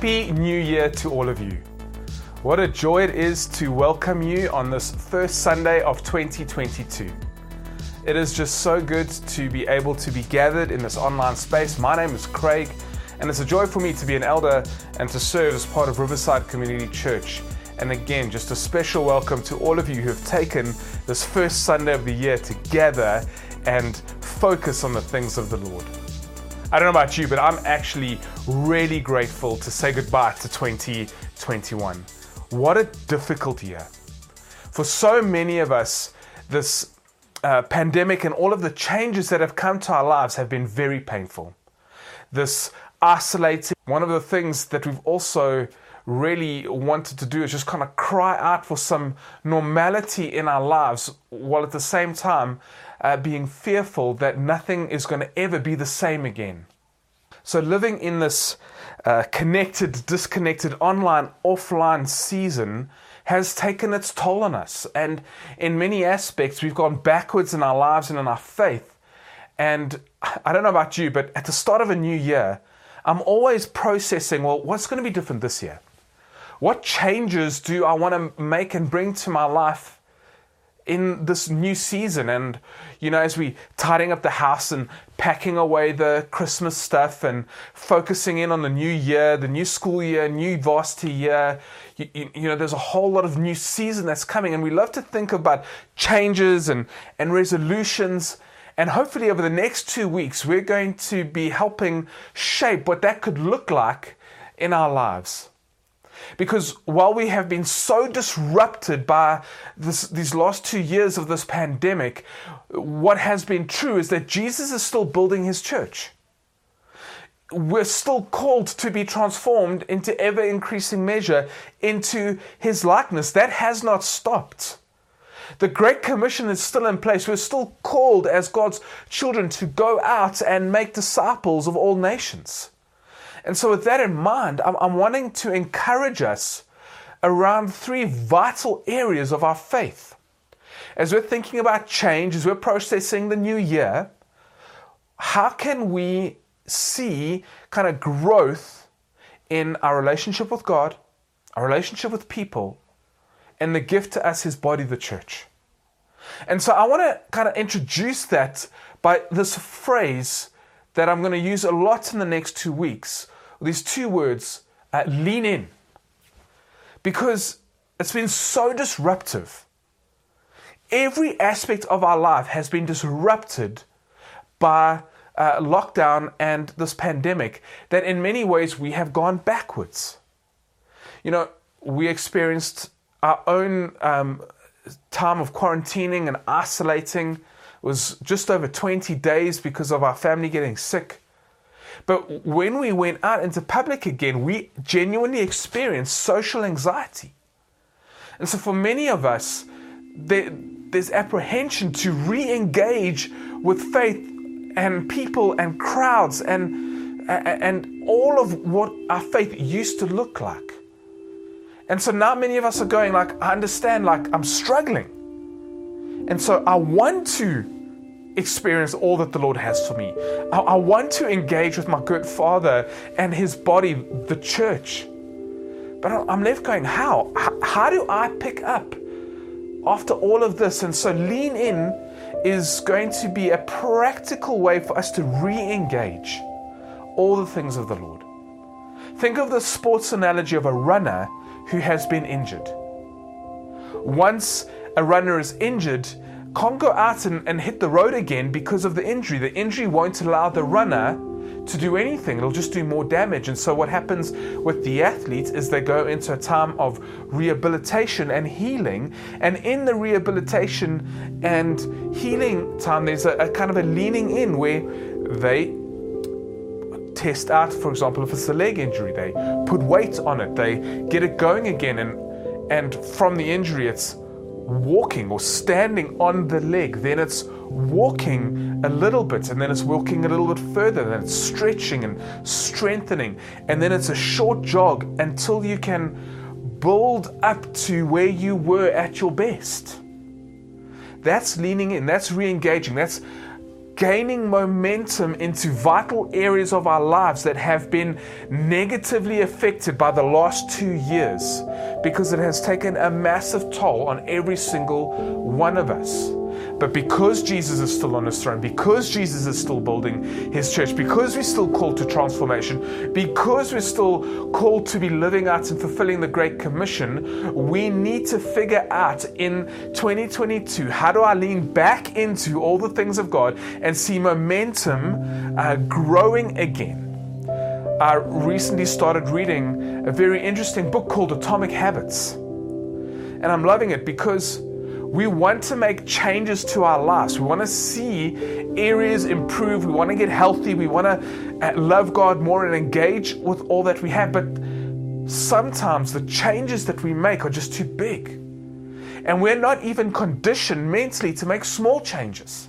Happy New Year to all of you. What a joy it is to welcome you on this first Sunday of 2022. It is just so good to be able to be gathered in this online space. My name is Craig, and it's a joy for me to be an elder and to serve as part of Riverside Community Church. And again, just a special welcome to all of you who have taken this first Sunday of the year to gather and focus on the things of the Lord. I don't know about you, but I'm actually really grateful to say goodbye to 2021. What a difficult year. For so many of us, this pandemic and all of the changes that have come to our lives have been very painful. This isolating, one of the things that we've also really wanted to do is just kind of cry out for some normality in our lives, while at the same time being fearful that nothing is going to ever be the same again. So living in this connected, disconnected, online, offline season has taken its toll on us. And in many aspects, we've gone backwards in our lives and in our faith. And I don't know about you, but at the start of a new year, I'm always processing, well, what's going to be different this year? What changes do I want to make and bring to my life in this new season? And, you know, as we tidying up the house and packing away the Christmas stuff and focusing in on the new year, the new school year, new varsity year, you know, there's a whole lot of new season that's coming. And we love to think about changes and resolutions. And hopefully over the next 2 weeks, we're going to be helping shape what that could look like in our lives. Because while we have been so disrupted by these last 2 years of this pandemic, what has been true is that Jesus is still building his church. We're still called to be transformed into ever-increasing measure into his likeness. That has not stopped. The Great Commission is still in place. We're still called as God's children to go out and make disciples of all nations. And so with that in mind, I'm wanting to encourage us around three vital areas of our faith. As we're thinking about change, as we're processing the new year, how can we see kind of growth in our relationship with God, our relationship with people, and the gift to us, his body, the church? And so I want to kind of introduce that by this phrase that I'm going to use a lot in the next 2 weeks. These two words, lean in. Because it's been so disruptive. Every aspect of our life has been disrupted by lockdown and this pandemic, that in many ways we have gone backwards. You know, we experienced our own time of quarantining and isolating. It was just over 20 days because of our family getting sick. But when we went out into public again, we genuinely experienced social anxiety. And so for many of us, there's apprehension to re-engage with faith and people and crowds and all of what our faith used to look like. And so now many of us are going like, I understand, like I'm struggling. And so I want to experience all that the Lord has for me. I want to engage with my good Father and his body, the church. But I'm left going, how? How do I pick up after all of this? And so lean in is going to be a practical way for us to re-engage all the things of the Lord. Think of the sports analogy of a runner who has been injured. Once a runner is injured, can't go out and hit the road again because of the injury. The injury won't allow the runner to do anything. It'll just do more damage. And so what happens with the athlete is they go into a time of rehabilitation and healing. And in the rehabilitation and healing time, there's a kind of a leaning in where they test out, for example, if it's a leg injury, they put weight on it, they get it going again. And from the injury, it's walking or standing on the leg, then it's walking a little bit, and then it's walking a little bit further, then it's stretching and strengthening, and then it's a short jog until you can build up to where you were at your best. That's leaning in, that's re-engaging, that's gaining momentum into vital areas of our lives that have been negatively affected by the last 2 years, because it has taken a massive toll on every single one of us. But because Jesus is still on his throne, because Jesus is still building his church, because we're still called to transformation, because we're still called to be living out and fulfilling the Great Commission, we need to figure out in 2022, how do I lean back into all the things of God and see momentum growing again? I recently started reading a very interesting book called Atomic Habits. And I'm loving it because we want to make changes to our lives. We want to see areas improve. We want to get healthy. We want to love God more and engage with all that we have. But sometimes the changes that we make are just too big. And we're not even conditioned mentally to make small changes,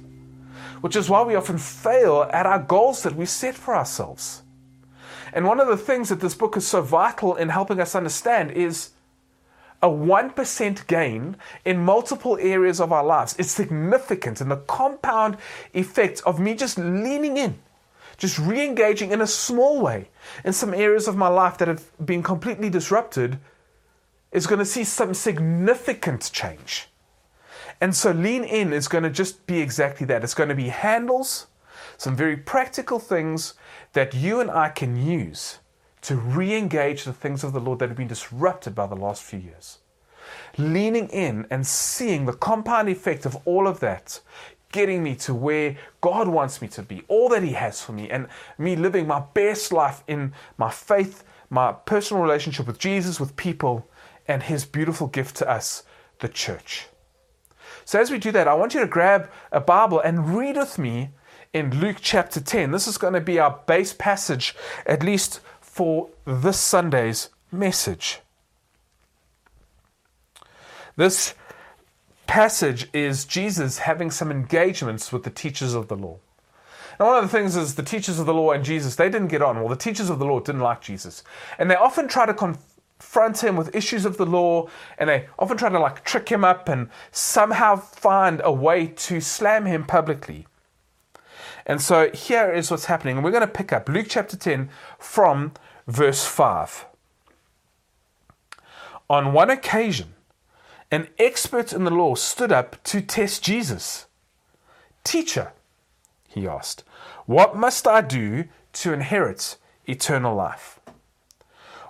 which is why we often fail at our goals that we set for ourselves. And one of the things that this book is so vital in helping us understand is a 1% gain in multiple areas of our lives is significant, and the compound effect of me just leaning in, just re-engaging in a small way in some areas of my life that have been completely disrupted is going to see some significant change. And so lean in is going to just be exactly that. It's going to be handles, some very practical things that you and I can use to re-engage the things of the Lord that have been disrupted by the last few years. Leaning in and seeing the compound effect of all of that, getting me to where God wants me to be, all that He has for me, and me living my best life in my faith, my personal relationship with Jesus, with people, and His beautiful gift to us, the church. So as we do that, I want you to grab a Bible and read with me in Luke chapter 10. This is going to be our base passage, at least for this Sunday's message. This passage is Jesus having some engagements with the teachers of the law. Now, one of the things is the teachers of the law and Jesus, they didn't get on. Well, the teachers of the law didn't like Jesus. And they often try to confront him with issues of the law, and they often try to trick him up and somehow find a way to slam him publicly. And so here is what's happening. And we're going to pick up Luke chapter 10 from verse 5. On one occasion, an expert in the law stood up to test Jesus. "Teacher," he asked, "what must I do to inherit eternal life?"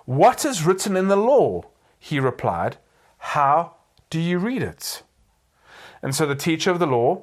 "What is written in the law?" he replied. "How do you read it?" And so the teacher of the law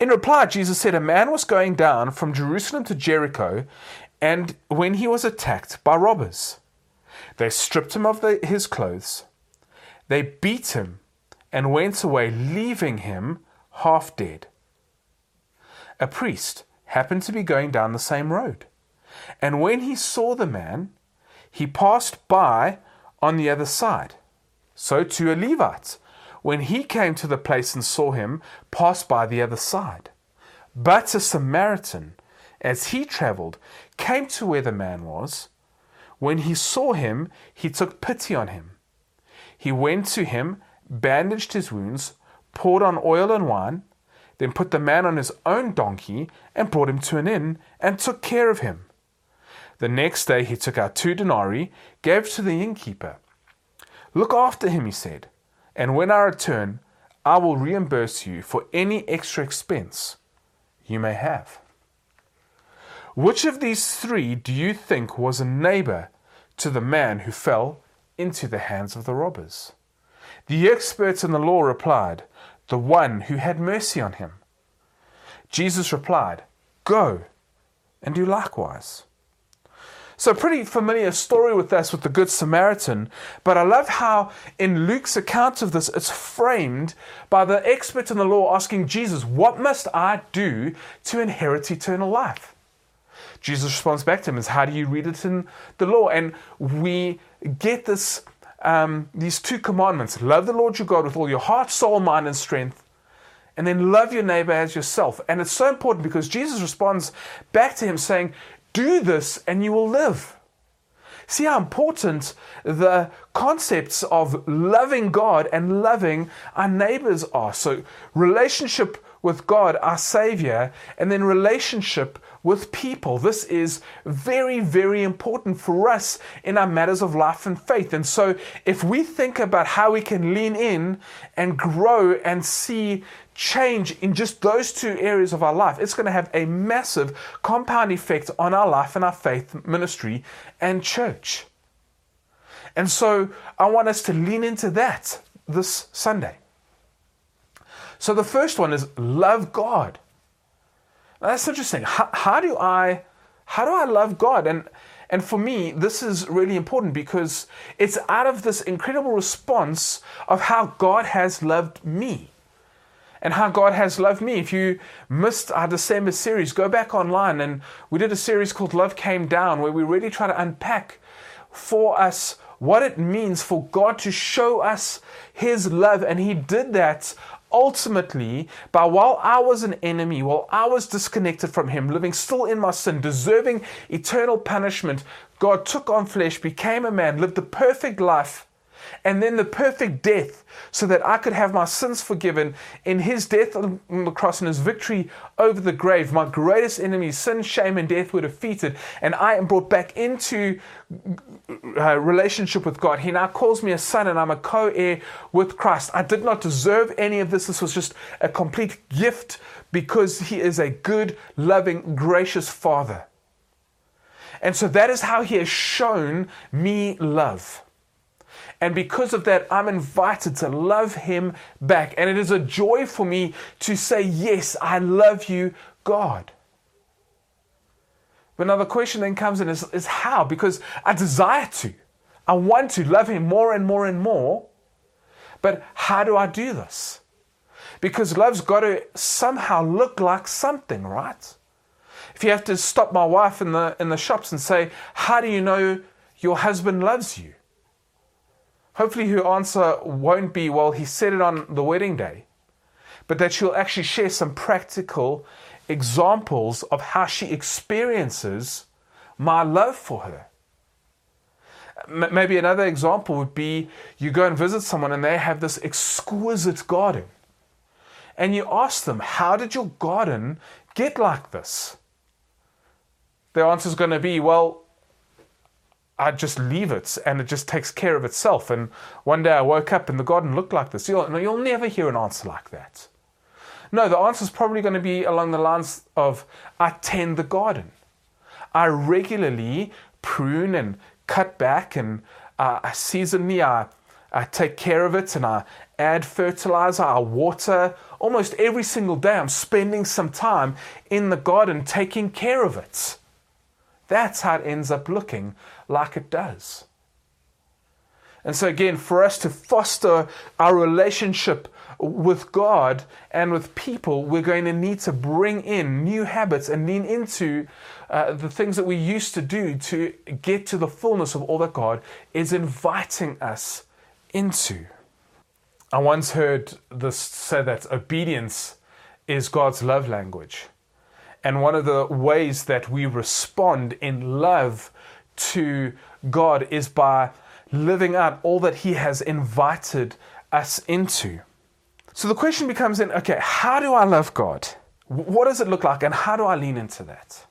In reply, Jesus said, "A man was going down from Jerusalem to Jericho, and when he was attacked by robbers, they stripped him of his clothes. They beat him and went away, leaving him half dead. A priest happened to be going down the same road, and when he saw the man, he passed by on the other side. So too a Levite, when he came to the place and saw him, passed by the other side. But a Samaritan, as he traveled, came to where the man was. When he saw him, he took pity on him. He went to him, bandaged his wounds, poured on oil and wine, then put the man on his own donkey and brought him to an inn and took care of him. The next day he took out 2 denarii, gave to the innkeeper. 'Look after him,' he said, 'and when I return, I will reimburse you for any extra expense you may have.' Which of these 3 do you think was a neighbor to the man who fell into the hands of the robbers?" The experts in the law replied, "The one who had mercy on him." Jesus replied, "Go and do likewise." So pretty familiar story with us with the Good Samaritan, but I love how in Luke's account of this, it's framed by the expert in the law asking Jesus, "What must I do to inherit eternal life?" Jesus' response back to him is, how do you read it in the law? And we get this, these two commandments. Love the Lord your God with all your heart, soul, mind, and strength. And then love your neighbor as yourself. And it's so important because Jesus responds back to him saying, do this and you will live. See how important the concepts of loving God and loving our neighbors are. So relationship with God, our Savior, and then relationship with people. This is very, very important for us in our matters of life and faith. And so if we think about how we can lean in and grow and see change in just those two areas of our life, it's going to have a massive compound effect on our life and our faith ministry and church. And so I want us to lean into that this Sunday. So the first one is love God. Now that's interesting. How do I love God? And for me, this is really important because it's out of this incredible response of how God has loved me. And how God has loved me. If you missed our December series, go back online and we did a series called Love Came Down where we really try to unpack for us what it means for God to show us His love. And He did that ultimately, by while I was an enemy, while I was disconnected from Him, living still in my sin, deserving eternal punishment, God took on flesh, became a man, lived the perfect life, and then the perfect death, so that I could have my sins forgiven in His death on the cross and His victory over the grave. My greatest enemy, sin, shame, and death were defeated, and I am brought back into a relationship with God. He now calls me a son, and I'm a co-heir with Christ. I did not deserve any of this. This was just a complete gift because He is a good, loving, gracious Father. And so that is how He has shown me love. And because of that, I'm invited to love Him back. And it is a joy for me to say, yes, I love you, God. But now the question then comes in is how? Because I desire to. I want to love Him more and more and more. But how do I do this? Because love's got to somehow look like something, right? If you have to stop my wife in the shops and say, how do you know your husband loves you? Hopefully her answer won't be, well, he said it on the wedding day, but that she'll actually share some practical examples of how she experiences my love for her. Maybe another example would be you go and visit someone and they have this exquisite garden. And you ask them, how did your garden get like this? Their answer is going to be, well, I just leave it and it just takes care of itself. And one day I woke up and the garden looked like this. You'll never hear an answer like that. No, the answer is probably going to be along the lines of, I tend the garden. I regularly prune and cut back and seasonally I take care of it and I add fertilizer, I water. Almost every single day I'm spending some time in the garden taking care of it. That's how it ends up looking like it does. And so again, for us to foster our relationship with God and with people, we're going to need to bring in new habits and lean into the things that we used to do to get to the fullness of all that God is inviting us into. I once heard this say that obedience is God's love language. And one of the ways that we respond in love to God is by living out all that He has invited us into. So the question becomes then, okay, how do I love God? What does it look like and how do I lean into that?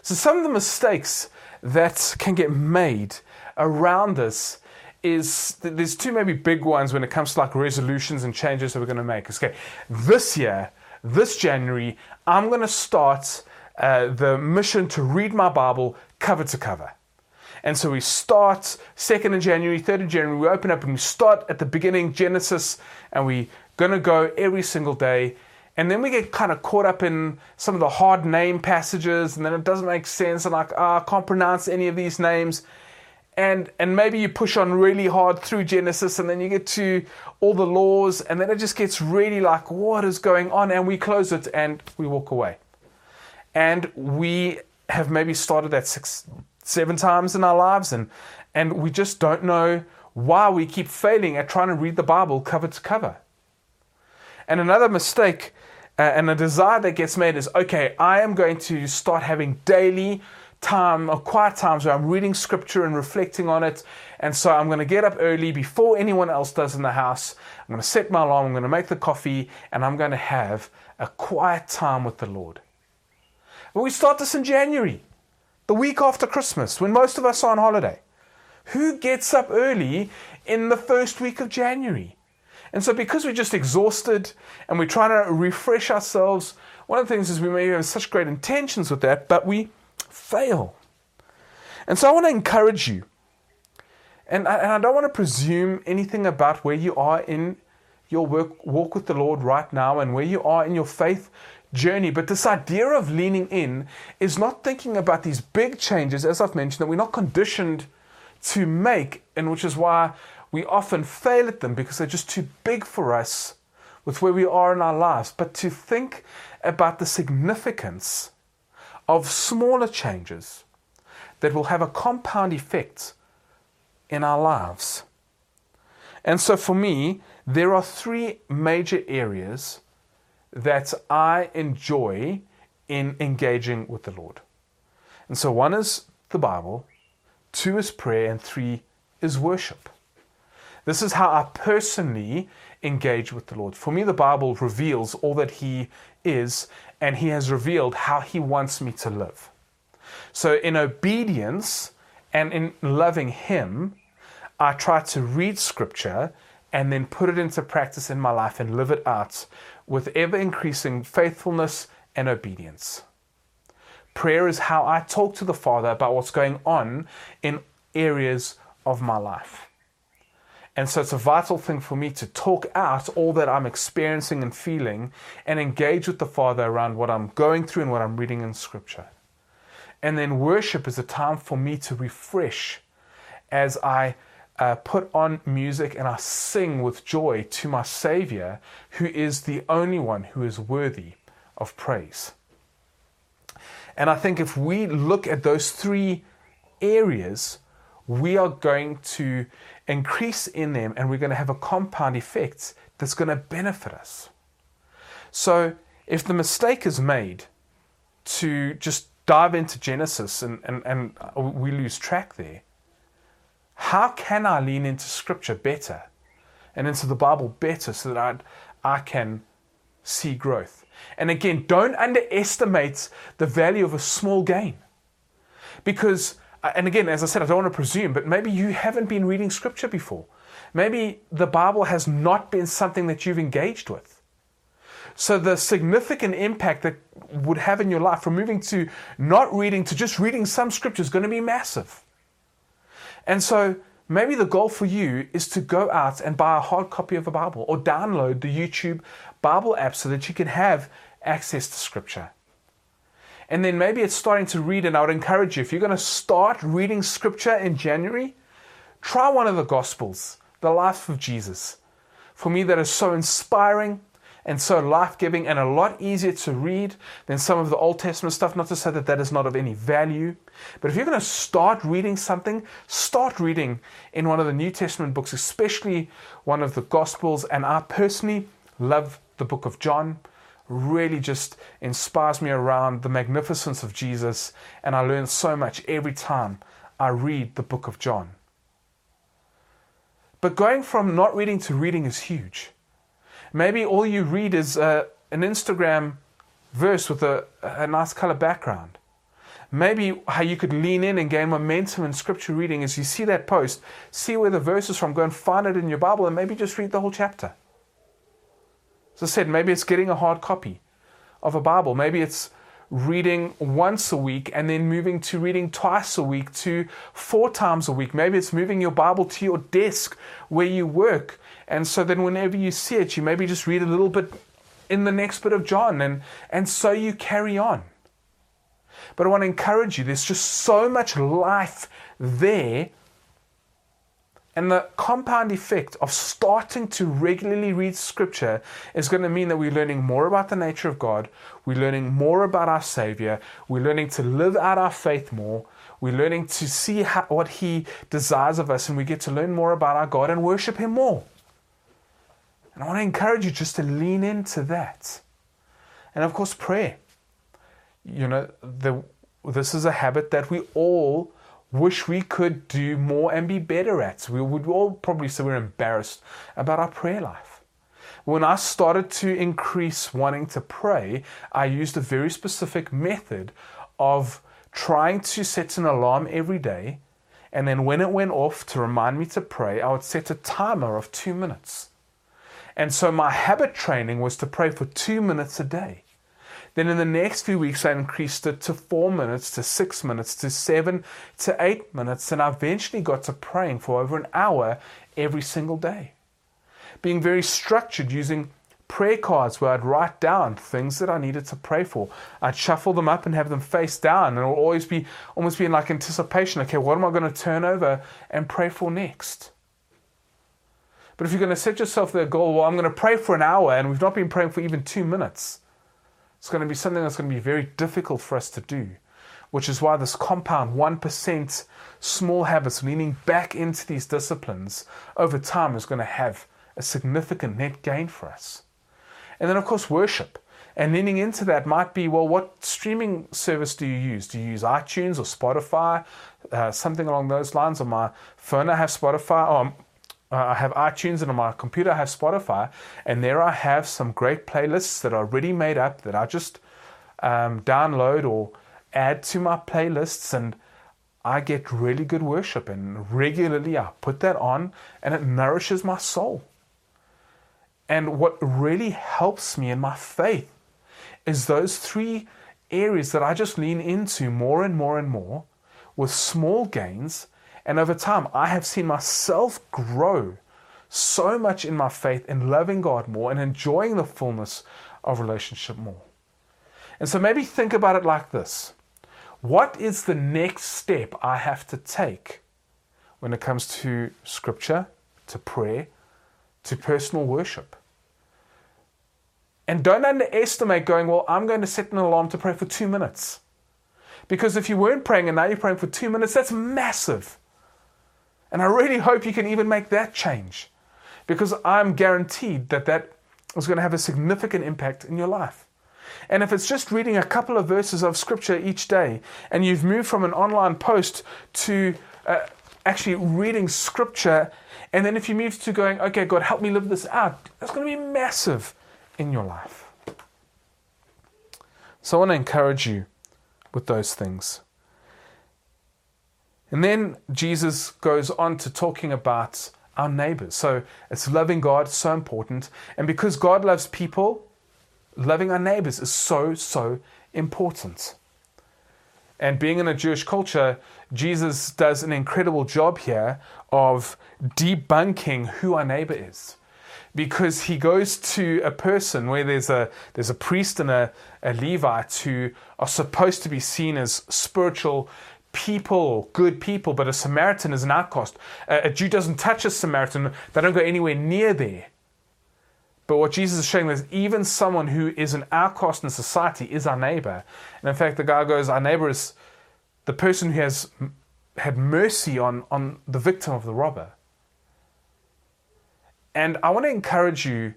So some of the mistakes that can get made around this is there's two maybe big ones when it comes to like resolutions and changes that we're going to make. Okay, this year, this January, I'm going to start the mission to read my Bible cover to cover. And so we start 2nd of January, 3rd of January, we open up and we start at the beginning, Genesis, and we're going to go every single day. And then we get kind of caught up in some of the hard name passages, and then it doesn't make sense, and like, I can't pronounce any of these names. And maybe you push on really hard through Genesis and then you get to all the laws and then it just gets really like, what is going on? And we close it and we walk away. And we have maybe started that 6, 7 times in our lives, and we just don't know why we keep failing at trying to read the Bible cover to cover. And another mistake and a desire that gets made is, okay, I am going to start having daily time or quiet times where I'm reading scripture and reflecting on it. And so I'm going to get up early before anyone else does in the house. I'm going to set my alarm. I'm going to make the coffee, and I'm going to have a quiet time with the Lord. But we start this in January, the week after Christmas, when most of us are on holiday. Who gets up early in the first week of January? And so because we're just exhausted and we're trying to refresh ourselves, one of the things is we may have such great intentions with that, but we fail. And so I want to encourage you. And I don't want to presume anything about where you are in your walk with the Lord right now and where you are in your faith journey. But this idea of leaning in is not thinking about these big changes, as I've mentioned, that we're not conditioned to make, and which is why we often fail at them, because they're just too big for us with where we are in our lives. But to think about the significance of smaller changes that will have a compound effect in our lives. And so for me, there are 3 major areas that I enjoy in engaging with the Lord. And so 1 is the Bible, 2 is prayer, and 3 is worship. This is how I personally engage with the Lord. For me, the Bible reveals all that He is, and He has revealed how He wants me to live. So in obedience and in loving Him, I try to read scripture and then put it into practice in my life and live it out with ever-increasing faithfulness and obedience. Prayer is how I talk to the Father about what's going on in areas of my life. And so it's a vital thing for me to talk out all that I'm experiencing and feeling and engage with the Father around what I'm going through and what I'm reading in Scripture. And then worship is a time for me to refresh as I put on music and I sing with joy to my Savior, who is the only one who is worthy of praise. And I think if we look at those 3 areas, we are going to increase in them, and we're going to have a compound effect that's going to benefit us. So if the mistake is made to just dive into Genesis and we lose track there, how can I lean into Scripture better and into the Bible better so that I can see growth? And again, don't underestimate the value of a small gain. Because, and again, as I said, I don't want to presume, but maybe you haven't been reading scripture before. Maybe the Bible has not been something that you've engaged with. So the significant impact that would have in your life from moving to not reading to just reading some scripture is going to be massive. And so maybe the goal for you is to go out and buy a hard copy of the Bible or download the YouTube Bible app so that you can have access to Scripture. And then maybe it's starting to read, and I would encourage you, if you're going to start reading Scripture in January, try one of the Gospels, the life of Jesus. For me, that is so inspiring and so life-giving and a lot easier to read than some of the Old Testament stuff. Not to say that that is not of any value. But if you're going to start reading something, start reading in one of the New Testament books, especially one of the Gospels. And I personally love the book of John. Really just inspires me around the magnificence of Jesus. And I learn so much every time I read the book of John. But going from not reading to reading is huge. Maybe all you read is an Instagram verse with a nice color background. Maybe how you could lean in and gain momentum in scripture reading is you see that post, see where the verse is from, go and find it in your Bible, and maybe just read the whole chapter. As I said, maybe it's getting a hard copy of a Bible. Maybe it's reading once a week and then moving to reading twice a week to 4 times a week. Maybe it's moving your Bible to your desk where you work. And so then whenever you see it, you maybe just read a little bit in the next bit of John, and so you carry on. But I want to encourage you, there's just so much life there, And the compound effect of starting to regularly read Scripture is going to mean that we're learning more about the nature of God. We're learning more about our Savior. We're learning to live out our faith more. We're learning to see what He desires of us, and we get to learn more about our God and worship Him more. And I want to encourage you just to lean into that. And of course, prayer. You know, this is a habit that we all wish we could do more and be better at. We would all probably say we're embarrassed about our prayer life. When I started to increase wanting to pray, I used a very specific method of trying to set an alarm every day, and then when it went off to remind me to pray, I would set a timer of 2 minutes. And so my habit training was to pray for 2 minutes a day. Then in the next few weeks, I increased it to 4 minutes, to 6 minutes, to 7 to 8 minutes. And I eventually got to praying for over an hour every single day. Being very structured, using prayer cards where I'd write down things that I needed to pray for. I'd shuffle them up and have them face down. And it'll always be almost in like anticipation. Okay, what am I going to turn over and pray for next? But if you're going to set yourself the goal, well, I'm going to pray for an hour and we've not been praying for even 2 minutes. It's going to be something that's going to be very difficult for us to do, which is why this compound 1% small habits, leaning back into these disciplines over time, is going to have a significant net gain for us. And then, of course, worship. And leaning into that might be, well, what streaming service do you use? Do you use iTunes or Spotify? Something along those lines. On my phone, I have Spotify. I have iTunes, and on my computer I have Spotify, and there I have some great playlists that are already made up that I just download or add to my playlists, and I get really good worship, and regularly I put that on and it nourishes my soul. And what really helps me in my faith is those three areas that I just lean into more and more and more with small gains. And over time, I have seen myself grow so much in my faith and loving God more and enjoying the fullness of relationship more. And so maybe think about it like this. What is the next step I have to take when it comes to Scripture, to prayer, to personal worship? And don't underestimate going, well, I'm going to set an alarm to pray for 2 minutes. Because if you weren't praying and now you're praying for 2 minutes, that's massive. And I really hope you can even make that change, because I'm guaranteed that that is going to have a significant impact in your life. And if it's just reading a couple of verses of Scripture each day, and you've moved from an online post to actually reading Scripture, and then if you move to going, okay, God, help me live this out, that's going to be massive in your life. So I want to encourage you with those things. And then Jesus goes on to talking about our neighbors. So it's loving God, so important. And because God loves people, loving our neighbors is so, so important. And being in a Jewish culture, Jesus does an incredible job here of debunking who our neighbor is. Because he goes to a person where there's a priest and a Levite who are supposed to be seen as spiritual people, good people, but a Samaritan is an outcast. A Jew doesn't touch a Samaritan. They don't go anywhere near there. But what Jesus is showing is even someone who is an outcast in society is our neighbor. And in fact, the guy goes, our neighbor is the person who has had mercy on the victim of the robber. And I want to encourage you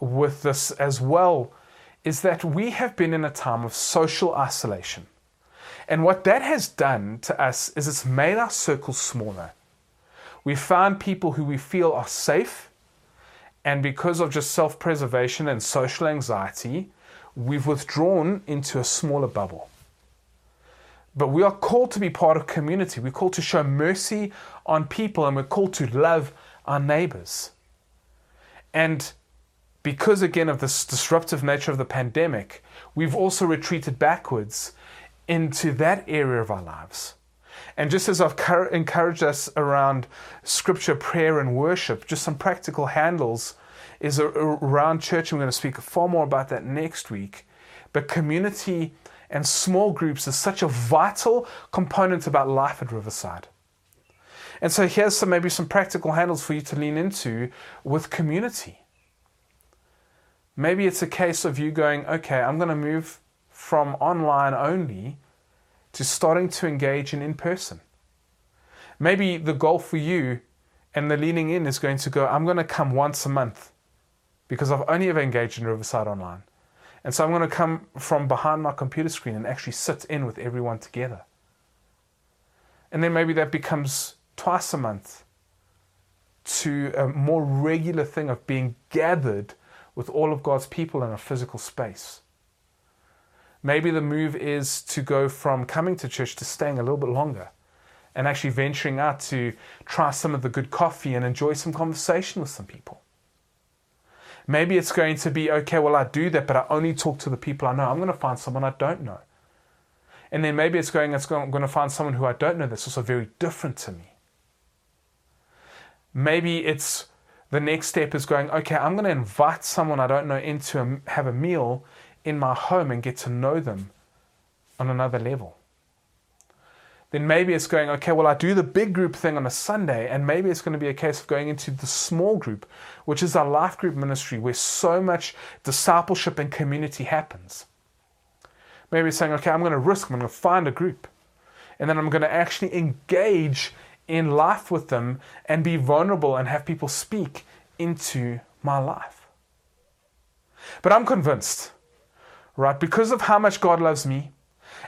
with this as well, is that we have been in a time of social isolation. And what that has done to us is it's made our circles smaller. We found people who we feel are safe, and because of just self-preservation and social anxiety, we've withdrawn into a smaller bubble. But we are called to be part of community. We're called to show mercy on people, and we're called to love our neighbors. And because, again, of this disruptive nature of the pandemic, we've also retreated backwards into that area of our lives. And just as I've encouraged us around Scripture, prayer, and worship, just some practical handles is around church. I'm going to speak far more about that next week. But community and small groups is such a vital component about life at Riverside. And so here's some, maybe some practical handles for you to lean into with community. Maybe it's a case of you going, okay, I'm going to move from online only to starting to engage in in-person. Maybe the goal for you and the leaning in is going to go, I'm going to come once a month because I've only ever engaged in Riverside Online. And so I'm going to come from behind my computer screen and actually sit in with everyone together. And then maybe that becomes twice a month to a more regular thing of being gathered with all of God's people in a physical space. Maybe the move is to go from coming to church to staying a little bit longer and actually venturing out to try some of the good coffee and enjoy some conversation with some people. Maybe it's going to be, okay, well, I do that, but I only talk to the people I know. I'm going to find someone I don't know. And then maybe I'm going to find someone who I don't know that's also very different to me. Maybe it's the next step is going, okay, I'm going to invite someone I don't know in to have a meal in my home and get to know them on another level. Then maybe it's going, okay, well, I do the big group thing on a Sunday, and maybe it's going to be a case of going into the small group, which is our life group ministry, where so much discipleship and community happens. Maybe it's saying, okay, I'm going to find a group, and then I'm going to actually engage in life with them and be vulnerable and have people speak into my life. But I'm convinced, right, because of how much God loves me,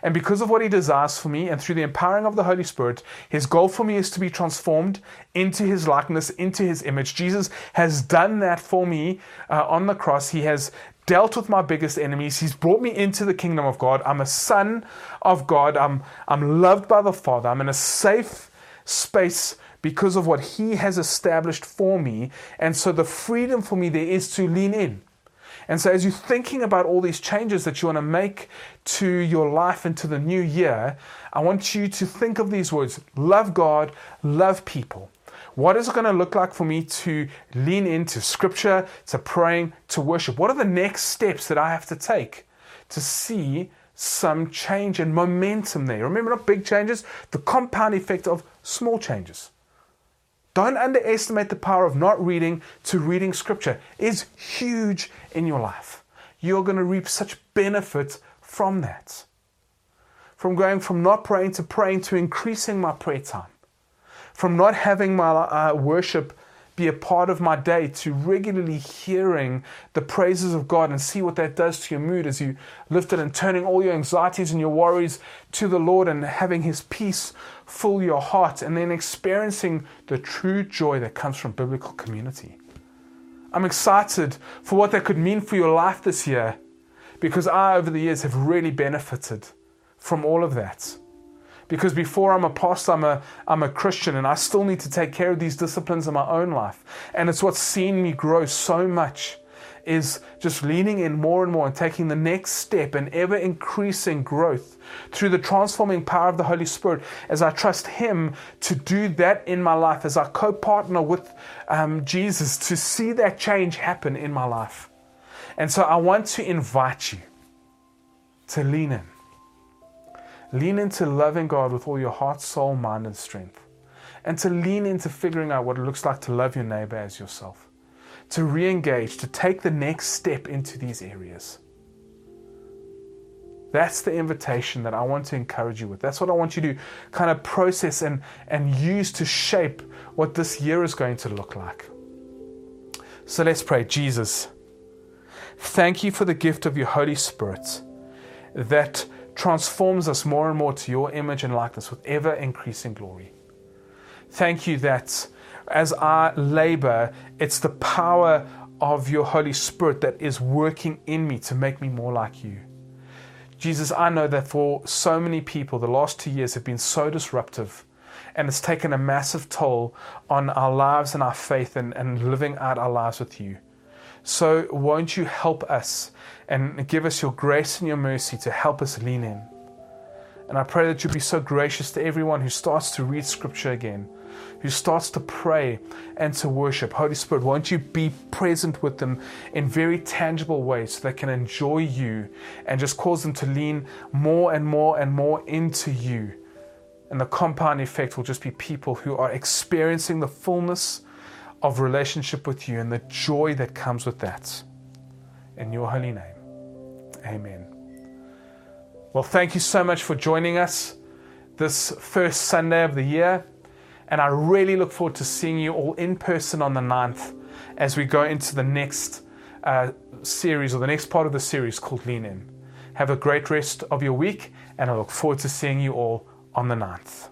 and because of what he desires for me, and through the empowering of the Holy Spirit, his goal for me is to be transformed into his likeness, into his image. Jesus has done that for me on the cross. He has dealt with my biggest enemies. He's brought me into the kingdom of God. I'm a son of God. I'm loved by the Father. I'm in a safe space because of what he has established for me. And so the freedom for me there is to lean in. And so as you're thinking about all these changes that you want to make to your life into the new year, I want you to think of these words: love God, love people. What is it going to look like for me to lean into scripture, to praying, to worship? What are the next steps that I have to take to see some change and momentum there? Remember, not big changes, the compound effect of small changes. Don't underestimate the power of not reading to reading scripture. It's huge in your life. You're going to reap such benefit from that. From going from not praying to praying to increasing my prayer time. From not having my worship be a part of my day to regularly hearing the praises of God and see what that does to your mood as you lift it and turning all your anxieties and your worries to the Lord and having his peace fill your heart and then experiencing the true joy that comes from biblical community. I'm excited for what that could mean for your life this year because I, over the years, have really benefited from all of that. Because before I'm a pastor, I'm a Christian and I still need to take care of these disciplines in my own life. And it's what's seen me grow so much is just leaning in more and more and taking the next step and ever increasing growth through the transforming power of the Holy Spirit as I trust him to do that in my life, as I co-partner with Jesus to see that change happen in my life. And so I want to invite you to lean in. Lean into loving God with all your heart, soul, mind, and strength. And to lean into figuring out what it looks like to love your neighbor as yourself. To re-engage, to take the next step into these areas. That's the invitation that I want to encourage you with. That's what I want you to kind of process and use to shape what this year is going to look like. So let's pray. Jesus, thank you for the gift of your Holy Spirit that transforms us more and more to your image and likeness with ever increasing glory. Thank you that as I labor, it's the power of your Holy Spirit that is working in me to make me more like you. Jesus, I know that for so many people, the last 2 years have been so disruptive and it's taken a massive toll on our lives and our faith and living out our lives with you. So won't you help us and give us your grace and your mercy to help us lean in. And I pray that you'll be so gracious to everyone who starts to read scripture again, who starts to pray and to worship. Holy Spirit, won't you be present with them in very tangible ways so they can enjoy you and just cause them to lean more and more and more into you And the compound effect will just be people who are experiencing the fullness of relationship with you and the joy that comes with that. In your holy name. Amen. Well, thank you so much for joining us this first Sunday of the year. And I really look forward to seeing you all in person on the 9th as we go into the next series, or the next part of the series called Lean In. Have a great rest of your week, and I look forward to seeing you all on the 9th.